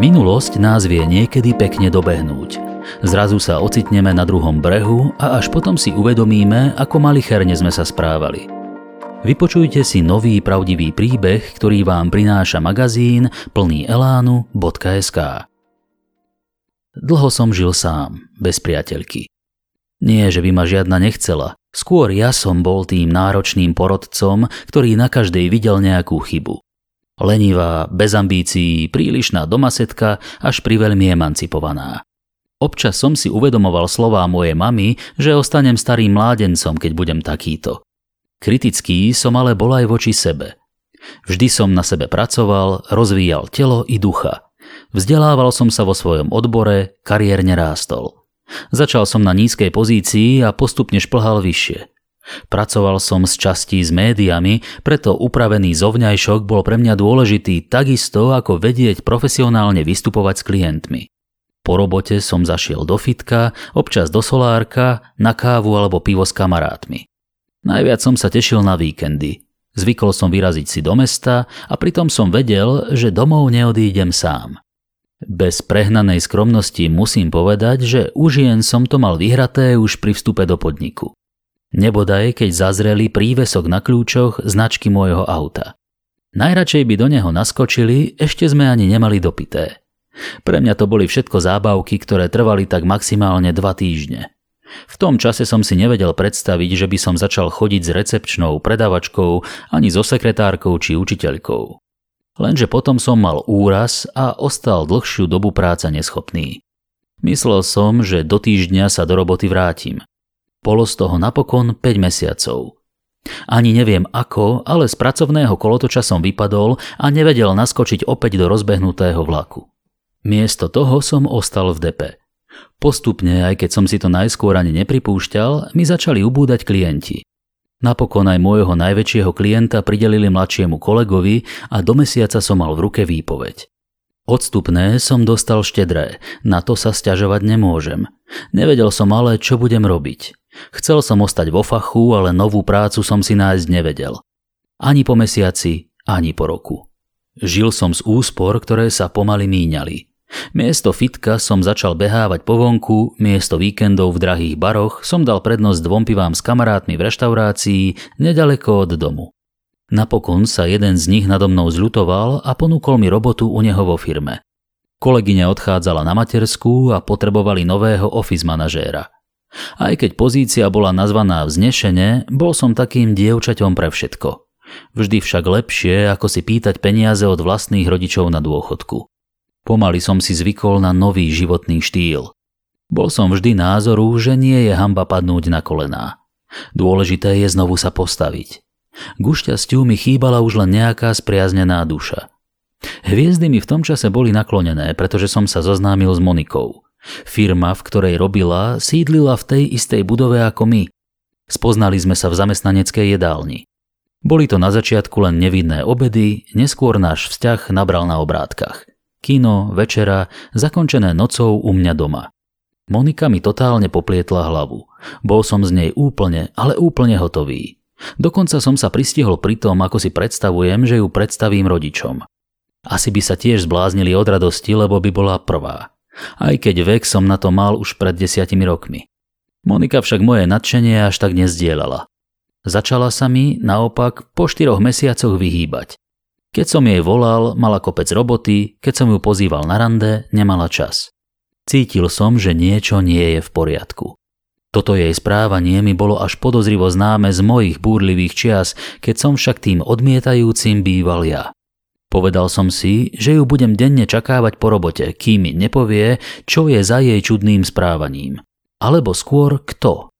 Minulosť nás vie niekedy pekne dobehnúť. Zrazu sa ocitneme na druhom brehu a až potom si uvedomíme, ako malicherne sme sa správali. Vypočujte si nový pravdivý príbeh, ktorý vám prináša magazín plný elánu.sk. Dlho som žil sám, bez priateľky. Nie, že by ma žiadna nechcela, skôr ja som bol tým náročným porodcom, ktorý na každej videl nejakú chybu. Lenivá, bez ambícií, prílišná domasetka, až priveľmi emancipovaná. Občas som si uvedomoval slová mojej mamy, že ostanem starým mládencom, keď budem takýto. Kritický som ale bol aj voči sebe. Vždy som na sebe pracoval, rozvíjal telo i ducha. Vzdelával som sa vo svojom odbore, kariérne rástol. Začal som na nízkej pozícii a postupne šplhal vyššie. Pracoval som z častí s médiami, preto upravený zovňajšok bol pre mňa dôležitý takisto ako vedieť profesionálne vystupovať s klientmi. Po robote som zašiel do fitka, občas do solárka, na kávu alebo pivo s kamarátmi. Najviac som sa tešil na víkendy. Zvykol som vyraziť si do mesta a pritom som vedel, že domov neodídem sám. Bez prehnanej skromnosti musím povedať, že už jen som to mal vyhraté už pri vstupe do podniku. Nebodaj, keď zazreli prívesok na kľúčoch značky môjho auta. Najradšej by do neho naskočili, ešte sme ani nemali dopité. Pre mňa to boli všetko zábavky, ktoré trvali tak maximálne 2 týždne. V tom čase som si nevedel predstaviť, že by som začal chodiť s recepčnou, predavačkou, ani so sekretárkou či učiteľkou. Lenže potom som mal úraz a ostal dlhšiu dobu práca neschopný. Myslel som, že do týždňa sa do roboty vrátim. Bolo z toho napokon 5 mesiacov. Ani neviem ako, ale z pracovného kolotoča som vypadol a nevedel naskočiť opäť do rozbehnutého vlaku. Miesto toho som ostal v depe. Postupne, aj keď som si to najskôr ani nepripúšťal, mi začali ubúdať klienti. Napokon aj môjho najväčšieho klienta pridelili mladšiemu kolegovi a do mesiaca som mal v ruke výpoveď. Odstupné som dostal štedré, na to sa sťažovať nemôžem. Nevedel som ale, čo budem robiť. Chcel som ostať vo fachu, ale novú prácu som si nájsť nevedel. Ani po mesiaci, ani po roku. Žil som z úspor, ktoré sa pomaly míňali. Miesto fitka som začal behávať po vonku, miesto víkendov v drahých baroch som dal prednosť 2 pivám s kamarátmi v reštaurácii nedaleko od domu. Napokon sa jeden z nich nado mnou zľutoval a ponúkol mi robotu u neho vo firme. Kolegyňa odchádzala na materskú a potrebovali nového office manažéra. Aj keď pozícia bola nazvaná vznešene, bol som takým dievčaťom pre všetko. Vždy však lepšie, ako si pýtať peniaze od vlastných rodičov na dôchodku. Pomaly som si zvykol na nový životný štýl. Bol som vždy názoru, že nie je hanba padnúť na kolená. Dôležité je znovu sa postaviť. K šťastiu mi chýbala už len nejaká spriaznená duša. Hviezdy mi v tom čase boli naklonené, pretože som sa zoznámil s Monikou. Firma, v ktorej robila, sídlila v tej istej budove ako my. Spoznali sme sa v zamestnaneckej jedálni. Boli to na začiatku len nevidné obedy, neskôr náš vzťah nabral na obrátkach. Kino, večera, zakončené nocou u mňa doma. Monika mi totálne poplietla hlavu. Bol som z nej úplne, ale úplne hotový. Dokonca som sa pristihol pri tom, ako si predstavujem, že ju predstavím rodičom. Asi by sa tiež zbláznili od radosti, lebo by bola prvá. Aj keď vek som na to mal už pred 10 rokmi. Monika však moje nadšenie až tak nezdielala. Začala sa mi, naopak, po 4 mesiacoch vyhýbať. Keď som jej volal, mala kopec roboty, keď som ju pozýval na rande, nemala čas. Cítil som, že niečo nie je v poriadku. Toto jej správanie mi bolo až podozrivo známe z mojich búrlivých čias, keď som však tým odmietajúcim býval ja. Povedal som si, že ju budem denne čakávať po robote, kým mi nepovie, čo je za jej čudným správaním. Alebo skôr kto.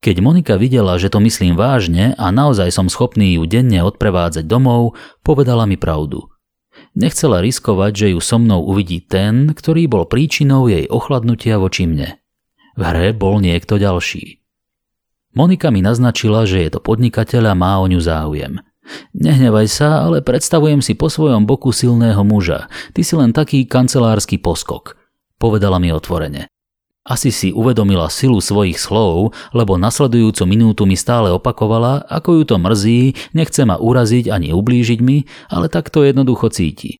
Keď Monika videla, že to myslím vážne a naozaj som schopný ju denne odprevádzať domov, povedala mi pravdu. Nechcela riskovať, že ju so mnou uvidí ten, ktorý bol príčinou jej ochladnutia voči mne. V hre bol niekto ďalší. Monika mi naznačila, že je to podnikateľ a má o ňu záujem. Nehnevaj sa, ale predstavujem si po svojom boku silného muža. Ty si len taký kancelársky poskok, povedala mi otvorene. Asi si uvedomila silu svojich slov, lebo nasledujúcu minútu mi stále opakovala, ako ju to mrzí, nechce ma uraziť ani ublížiť mi, ale tak to jednoducho cíti.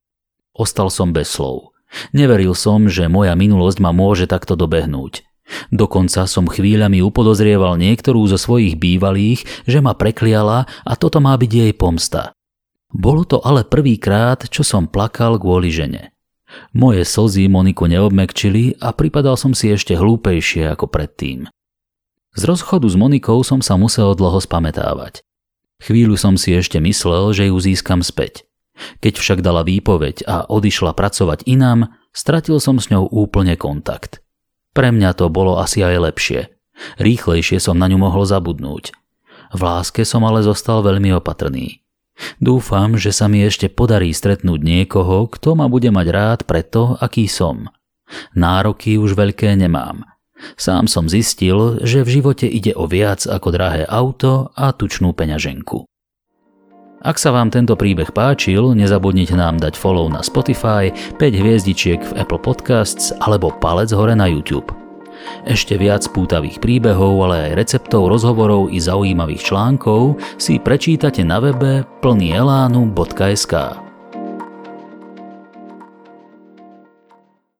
Ostal som bez slov. Neveril som, že moja minulosť ma môže takto dobehnúť. Dokonca som chvíľami upodozrieval niektorú zo svojich bývalých, že ma prekliala a toto má byť jej pomsta. Bolo to ale prvýkrát, čo som plakal kvôli žene. Moje slzy Moniku neobmekčili a pripadal som si ešte hlúpejšie ako predtým. Z rozchodu s Monikou som sa musel dlho spamätávať. Chvíľu som si ešte myslel, že ju získam späť. Keď však dala výpoveď a odišla pracovať inám, stratil som s ňou úplne kontakt. Pre mňa to bolo asi aj lepšie. Rýchlejšie som na ňu mohol zabudnúť. V láske som ale zostal veľmi opatrný. Dúfam, že sa mi ešte podarí stretnúť niekoho, kto ma bude mať rád preto, aký som. Nároky už veľké nemám. Sám som zistil, že v živote ide o viac ako drahé auto a tučnú peňaženku. Ak sa vám tento príbeh páčil, nezabudnite nám dať follow na Spotify, 5 hviezdičiek v Apple Podcasts alebo palec hore na YouTube. Ešte viac pútavých príbehov, ale aj receptov, rozhovorov i zaujímavých článkov si prečítate na webe plnyelánu.sk.